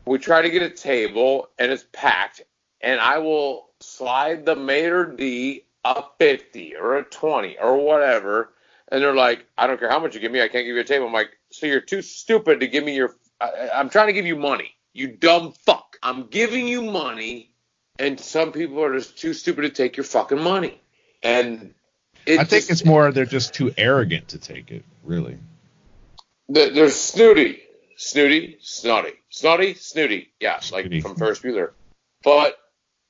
we try to get a table, and it's packed, and I will slide the maitre d' a 50 or a 20 or whatever, and they're like, I don't care how much you give me, I can't give you a table. I'm like, so you're too stupid to give me your – I'm trying to give you money, you dumb fuck. I'm giving you money, and some people are just too stupid to take your fucking money. And I think it's more they're just too arrogant to take it, really. They're snooty. Snooty, snotty. Snotty, snooty. Yeah, snooty. Like from Ferris Bueller. But,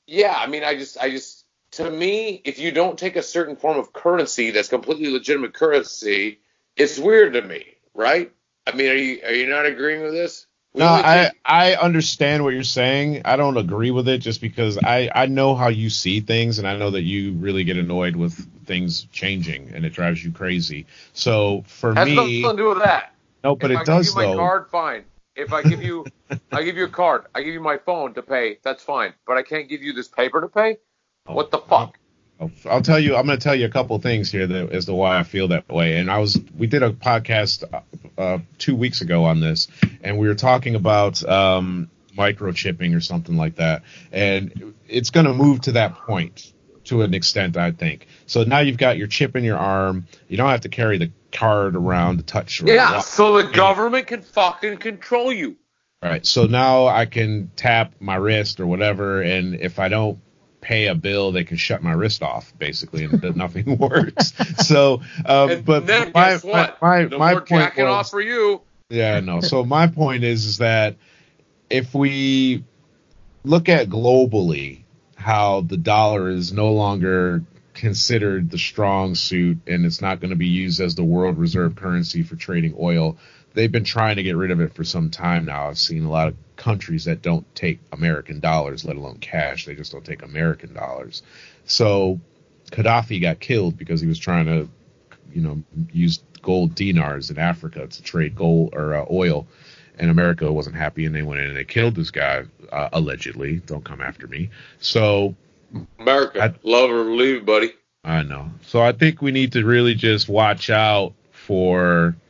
yeah, I mean, I just – to me, if you don't take a certain form of currency that's completely legitimate currency, it's weird to me, right? I mean, are you not agreeing with this? No, I understand what you're saying. I don't agree with it just because I know how you see things, and I know that you really get annoyed with things changing, and it drives you crazy. So for me, has nothing to do with that. No, but it does though. If I give you my card, fine. If I give you a card, I give you my phone to pay, that's fine. But I can't give you this paper to pay. What the fuck? I'll tell you. I'm going to tell you a couple things here that, as to why I feel that way. And we did a podcast 2 weeks ago on this, and we were talking about microchipping or something like that. And it's going to move to that point to an extent, I think. So now you've got your chip in your arm. You don't have to carry the card around, the touch. Yeah. So the government can fucking control you. All right. So now I can tap my wrist or whatever, and if I don't pay a bill, they can shut my wrist off basically, and nothing works. So, but then guess what? My point jacking was, off for you. Yeah, no. So my point is that if we look at globally how the dollar is no longer considered the strong suit, and it's not going to be used as the world reserve currency for trading oil. They've been trying to get rid of it for some time now. I've seen a lot of countries that don't take American dollars, let alone cash. They just don't take American dollars. So Gaddafi got killed because he was trying to, you know, use gold dinars in Africa to trade gold or oil. And America wasn't happy, and they went in and they killed this guy, allegedly. Don't come after me. So America, love or leave, buddy. I know. So I think we need to really just watch out for –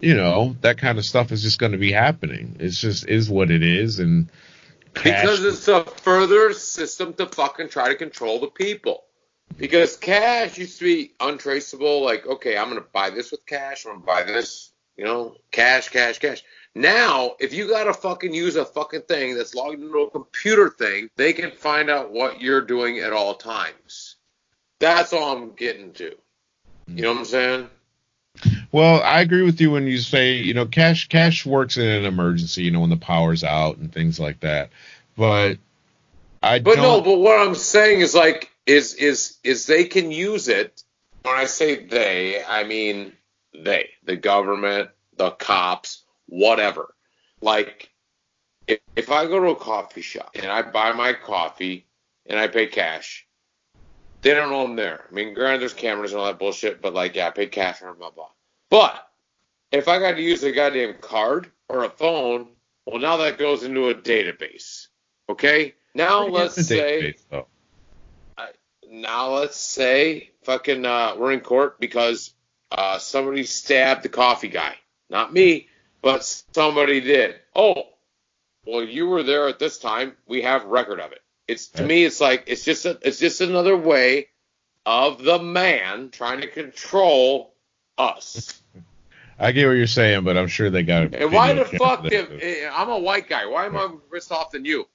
you know, that kind of stuff is just going to be happening. It's just is what it is, and because it's a further system to fucking try to control the people. Because cash used to be untraceable. Like, okay, I'm going to buy this with cash. I'm going to buy this, you know, cash. Now, if you got to fucking use a fucking thing that's logged into a computer thing, they can find out what you're doing at all times. That's all I'm getting to. You know what I'm saying? Well, I agree with you when you say, you know, cash works in an emergency, you know, when the power's out and things like that. But what I'm saying is like is they can use it. When I say they, I mean they, the government, the cops, whatever. Like if I go to a coffee shop and I buy my coffee and I pay cash, they don't know I'm there. I mean, granted, there's cameras and all that bullshit, but like, yeah, I paid cash and blah, blah. But if I got to use a goddamn card or a phone, well, now that goes into a database, okay? Now let's say fucking we're in court because somebody stabbed the coffee guy. Not me, but somebody did. Oh, well, you were there at this time. We have record of it. It's to me, it's like it's just another way of the man trying to control us. I get what you're saying, but I'm sure they got it. And why the fuck? I'm a white guy. Why am I pissed off than you?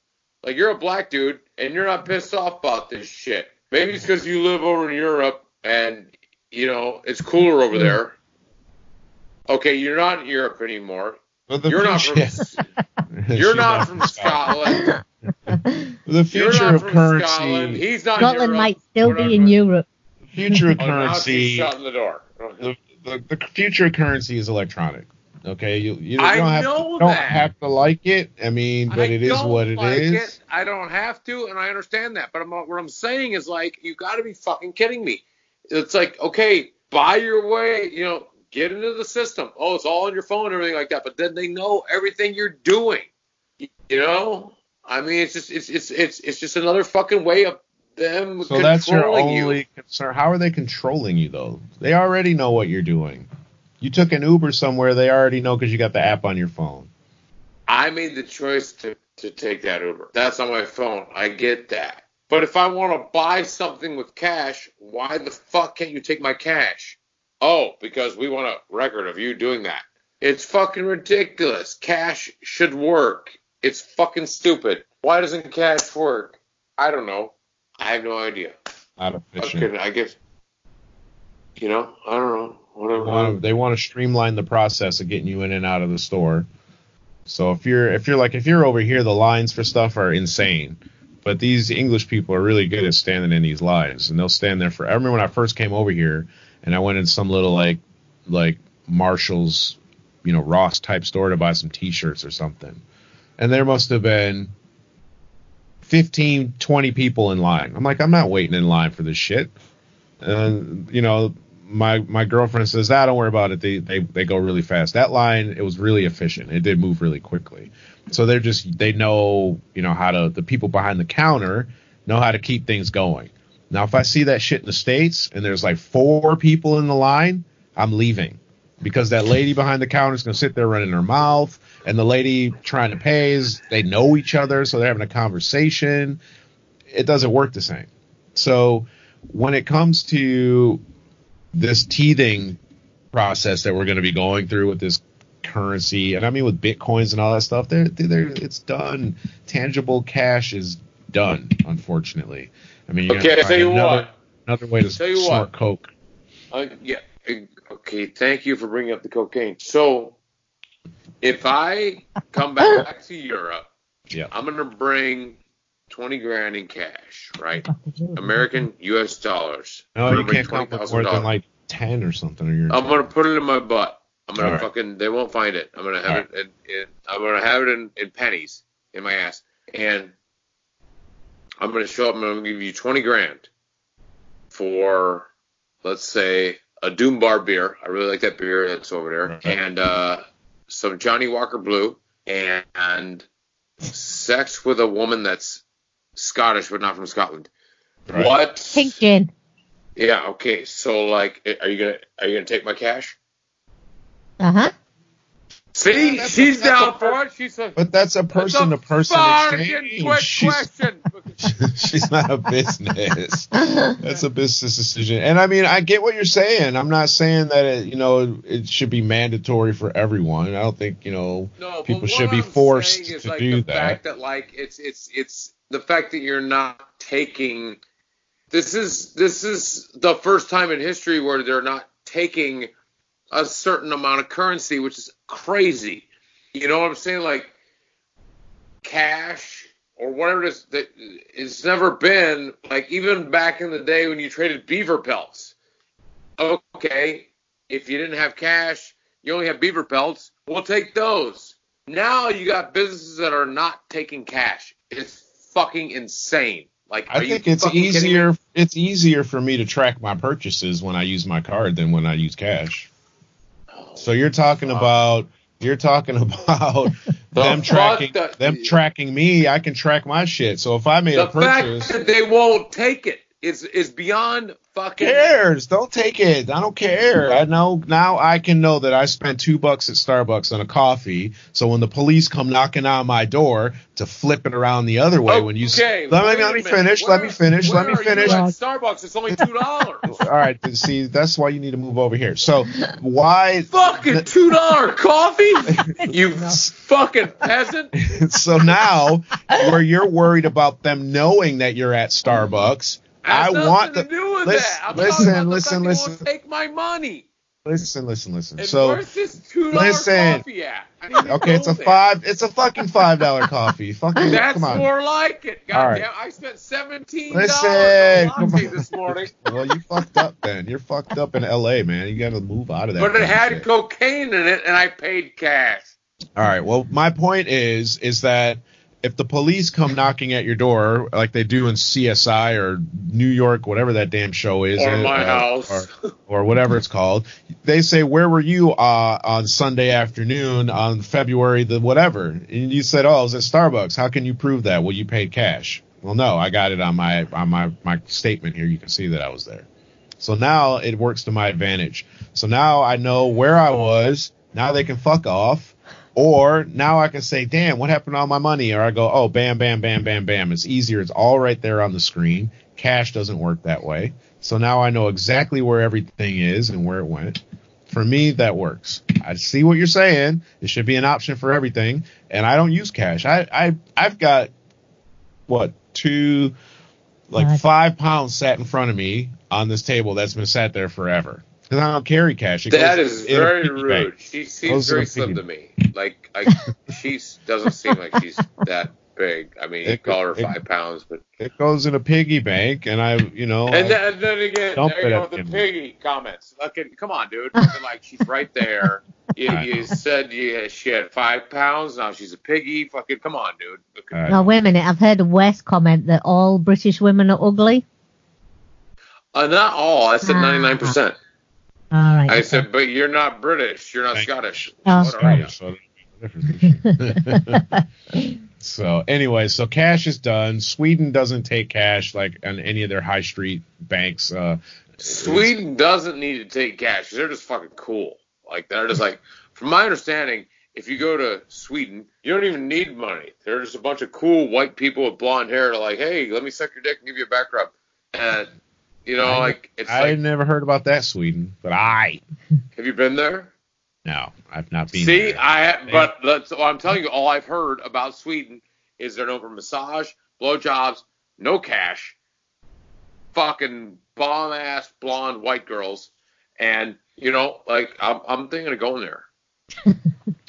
Like, you're a black dude, and you're not pissed off about this shit. Maybe it's because you live over in Europe, and, you know, it's cooler over there. Okay, you're not in Europe anymore. You're not from Scotland. The future of currency. Scotland. He's not Scotland Europe. Might still be in Europe. The future of currency. Now she's shutting the door. Okay. The future currency is electronic. Okay, you don't have to like it. I mean, but it is what it is. I don't have to, and I understand that. But what I'm saying is, like, you got to be fucking kidding me. It's like, okay, buy your way, you know, get into the system. Oh, it's all on your phone and everything like that. But then they know everything you're doing. You know, I mean, it's just another fucking way of them. So that's your only concern. How are they controlling you though? They already know what you're doing. You took an Uber somewhere, they already know because you got the app on your phone. I made the choice to take that Uber. That's on my phone. I get that. But if I want to buy something with cash, why the fuck can't you take my cash? Oh, because we want a record of you doing that. It's fucking ridiculous. Cash should work. It's fucking stupid. Why doesn't cash work? I don't know. I have no idea. Out of fishing. Okay, I guess, you know, I don't know. They want to streamline the process of getting you in and out of the store. So if you're over here, the lines for stuff are insane. But these English people are really good at standing in these lines, and they'll stand there forever. I remember when I first came over here, and I went in some little like Marshall's, you know, Ross type store to buy some T-shirts or something, and there must have been 15, 20 people in line. I'm like, I'm not waiting in line for this shit, and you know. My girlfriend says, don't worry about it. They go really fast. That line, it was really efficient. It did move really quickly. So they know, you know, the people behind the counter know how to keep things going. Now, if I see that shit in the States and there's like 4 people in the line, I'm leaving because that lady behind the counter is going to sit there running her mouth, and the lady trying to pay they know each other. So they're having a conversation. It doesn't work the same. So when it comes to this teething process that we're going to be going through with this currency, and I mean with bitcoins and all that stuff, it's done. Tangible cash is done, unfortunately. I mean, okay, another way to snort coke. Okay, thank you for bringing up the cocaine. So if I come back to Europe, yeah, I'm going to bring $20,000 in cash, right? American U.S. dollars. No, you can't come up with more than like 10 or something. I'm gonna put it in my butt. I'm gonna fucking. They won't find it. I'm gonna have it. I'm gonna have it in pennies in my ass, and I'm gonna show up and I'm gonna give you $20,000 for, let's say, a Doombar beer. I really like that beer that's over there, and some Johnny Walker Blue, and sex with a woman that's Scottish but not from Scotland. Right. What? Pink gin. Yeah. Okay. So, like, are you gonna take my cash? Uh huh. See, yeah, she's down for it. She's a. But that's a person-to-person exchange. She's not a business. That's a business decision. And I mean, I get what you're saying. I'm not saying that it should be mandatory for everyone. I don't think people should be forced to do that. The fact that it's the fact that you're not taking, this is the first time in history where they're not taking a certain amount of currency, which is crazy. You know what I'm saying? Like, cash or whatever it is, it's never been, like, even back in the day when you traded beaver pelts. Okay, if you didn't have cash, you only have beaver pelts, we'll take those. Now you got businesses that are not taking cash. It's fucking insane. Like, I think it's easier. It's easier for me to track my purchases when I use my card than when I use cash. So you're talking about them tracking me. I can track my shit. So if I made a purchase, the fact that they won't take it It's beyond fucking cares. Don't take it. I don't care. I know now. I can know that I spent $2 at Starbucks on a coffee. So when the police come knocking on my door to flip it around the other way, let me finish. At Starbucks, it's only $2. All right. See, that's why you need to move over here. So why fucking $2 coffee? You fucking peasant. So now, where you're worried about them knowing that you're at Starbucks. I want the, to do with listen, that. I'm listen. Won't take my money. Listen. And so where's this $2 coffee at? Okay, it's a $5. It's a fucking $5 coffee. Fucking that's come on. More like it. God right. Damn, I spent $17 on coffee this morning. Well, you fucked up, man. You're fucked up in L.A., man. You got to move out of that. But it had cocaine in it, and I paid cash. All right. Well, my point is that. If the police come knocking at your door like they do in CSI or New York, whatever that damn show is, or My House, or whatever it's called, they say, "Where were you on Sunday afternoon on February the whatever?" And you said, "Oh, I was at Starbucks." How can you prove that? Well, you paid cash. Well, no, I got it on my statement here. You can see that I was there. So now it works to my advantage. So now I know where I was. Now they can fuck off. Or now I can say, damn, what happened to all my money? Or I go, oh, bam, bam, bam, bam, bam. It's easier. It's all right there on the screen. Cash doesn't work that way. So now I know exactly where everything is and where it went. For me, that works. I see what you're saying. It should be an option for everything. And I don't use cash. I've got, 5 pounds sat in front of me on this table that's been sat there forever. Because I don't carry cash. That is very rude. She seems very slim to me. Like, she doesn't seem like she's that big. I mean, you call her 5 pounds, but it goes in a piggy bank, and then again, there you go with the piggy comments. Fucking, come on, dude. Like, she's right there. You said she had 5 pounds. Now she's a piggy. Fucking, come on, dude. Right. Now wait a minute. I've heard Wes comment that all British women are ugly. Not all. I said 99%. All right. I said, but you're not British. You're not Scottish. So anyway, so cash is done. Sweden doesn't take cash like on any of their high street banks. Sweden doesn't need to take cash. They're just fucking cool. Like they're just like, from my understanding, if you go to Sweden, you don't even need money. They're just a bunch of cool white people with blonde hair. They're like, hey, let me suck your dick and give you a back rub. And you know, I never heard about that Sweden, but have you been there? No, I've not been. See, there. I'm telling you, all I've heard about Sweden is they're known for massage, blowjobs, no cash, fucking bomb ass blonde white girls, and you know, like I'm thinking of going there, okay.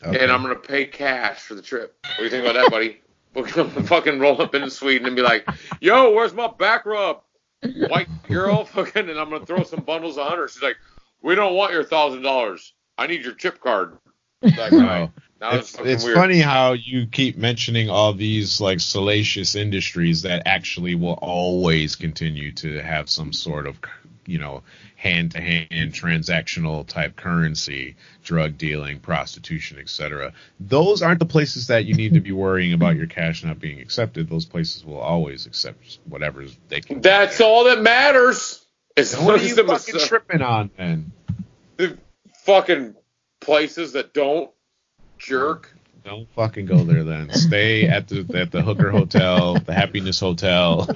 And I'm gonna pay cash for the trip. What do you think about that, buddy? We're gonna fucking roll up into Sweden and be like, yo, where's my back rub? White girl, fucking, and I'm going to throw some bundles on her. She's like, we don't want your $1,000. I need your chip card. That guy. Now it's weird. Funny how you keep mentioning all these, like, salacious industries that actually will always continue to have some sort of, you know, hand-to-hand transactional type currency, drug dealing, prostitution, etc. Those aren't the places that you need to be worrying about your cash not being accepted. Those places will always accept whatever they can. That's all that matters. Is what are you fucking tripping on, man? The fucking places that don't jerk. Don't fucking go there then. Stay at the Hooker Hotel, the Happiness Hotel,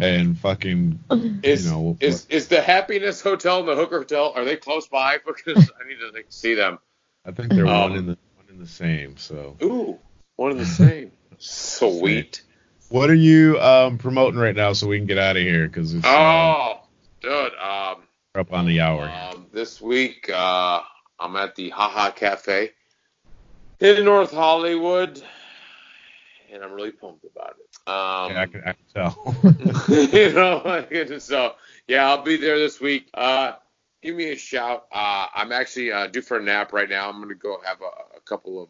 and fucking is the Happiness Hotel and the Hooker Hotel, are they close by? Because I need to see them. I think they're one in the same. So one in the same. Sweet. What are you promoting right now so we can get out of here? Because dude, we're up on the hour. This week, I'm at the Ha Ha Cafe. In North Hollywood, and I'm really pumped about it. I can tell. You know, so yeah, I'll be there this week. Give me a shout. I'm actually due for a nap right now. I'm gonna go have a couple of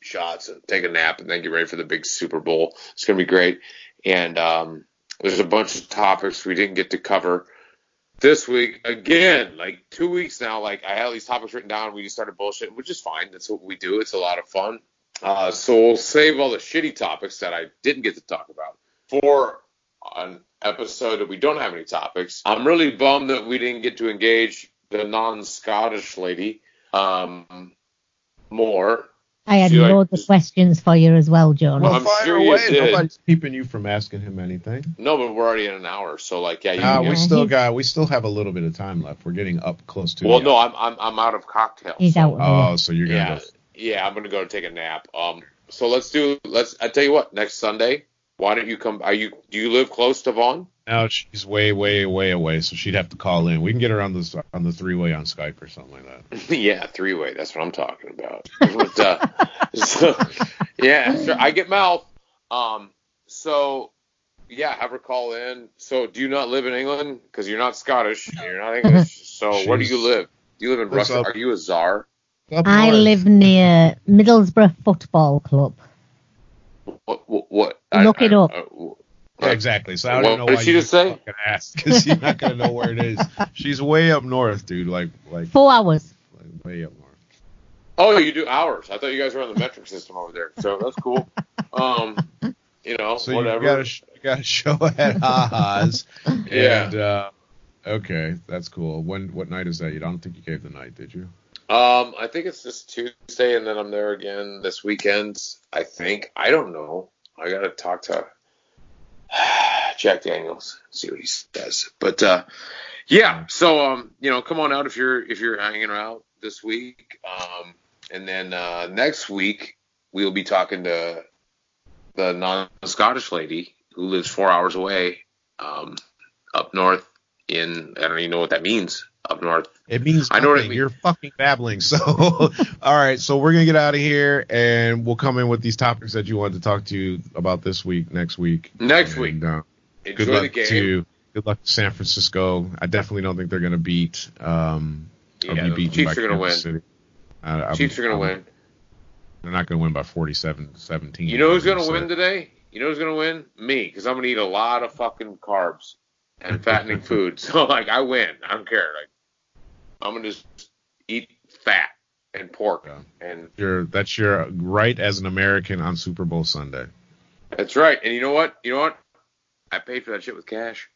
shots, and take a nap, and then get ready for the big Super Bowl. It's gonna be great. And there's a bunch of topics we didn't get to cover this week. Again, like 2 weeks now, like I had all these topics written down. We just started bullshitting, which is fine. That's what we do. It's a lot of fun. So we'll save all the shitty topics that I didn't get to talk about for an episode that we don't have any topics. I'm really bummed that we didn't get to engage the non-Scottish lady more. I had loads of questions for you as well, Jonas. Well, fire away. Nobody's keeping you from asking him anything. No, but we're already in an hour, so yeah. We still have a little bit of time left. We're getting up close to. Well, no, I'm out of cocktails. He's out. Oh, so you're gonna go. Yeah, I'm gonna go take a nap. So let's. I tell you what, next Sunday. Why don't you come? Do you live close to Vaughn? No, she's way, way, way away, so she'd have to call in. We can get her on the three-way on Skype or something like that. Yeah, three-way. That's what I'm talking about. But, yeah, sure. I get mouth. Have her call in. So, do you not live in England? Because you're not Scottish. You're not English. So, where do you live? Do you live in Russia? Are you a czar? I live near Middlesbrough Football Club. What? Look it up. Exactly. So I don't know why you just fucking asked, because you're not gonna know where it is. She's way up north, dude. Like 4 hours. Like way up north. Oh, you do hours? I thought you guys were on the metric system over there. So that's cool. So whatever. You got a show at Ha-Ha's. Yeah. And, okay, that's cool. What night is that? I don't think you gave the night, did you? I think it's this Tuesday, and then I'm there again this weekend. I think. I don't know. I gotta talk to Jack Daniels, see what he says. But come on out if you're hanging out this week. And then next week we'll be talking to the non-Scottish lady who lives 4 hours away, up north. In I don't even know what that means. Up north. It means nothing. I know what it means. You're fucking babbling. So, all right. So we're gonna get out of here, and we'll come in with these topics that you wanted to talk to you about this week, next week. Enjoy the game. Good luck to San Francisco. I definitely don't think they're gonna beat. The Chiefs are gonna win. Chiefs are gonna win. They're not gonna win by 47-17. You know who's gonna win today? You know who's gonna win? Me, because I'm gonna eat a lot of fucking carbs and fattening food. So I win. I don't care. I'm gonna just eat fat and pork. Yeah. And that's your right as an American on Super Bowl Sunday. That's right. And you know what? I paid for that shit with cash.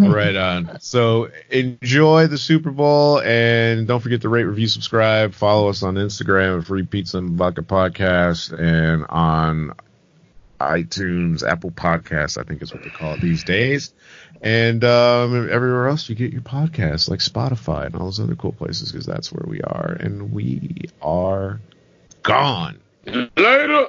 Right on. So enjoy the Super Bowl, and don't forget to rate, review, subscribe, follow us on Instagram at Free Pizza and Vodka Podcast, and on iTunes, Apple Podcasts, I think is what they call it these days, and everywhere else you get your podcasts, like Spotify and all those other cool places, because that's where we are, and we are gone. Later.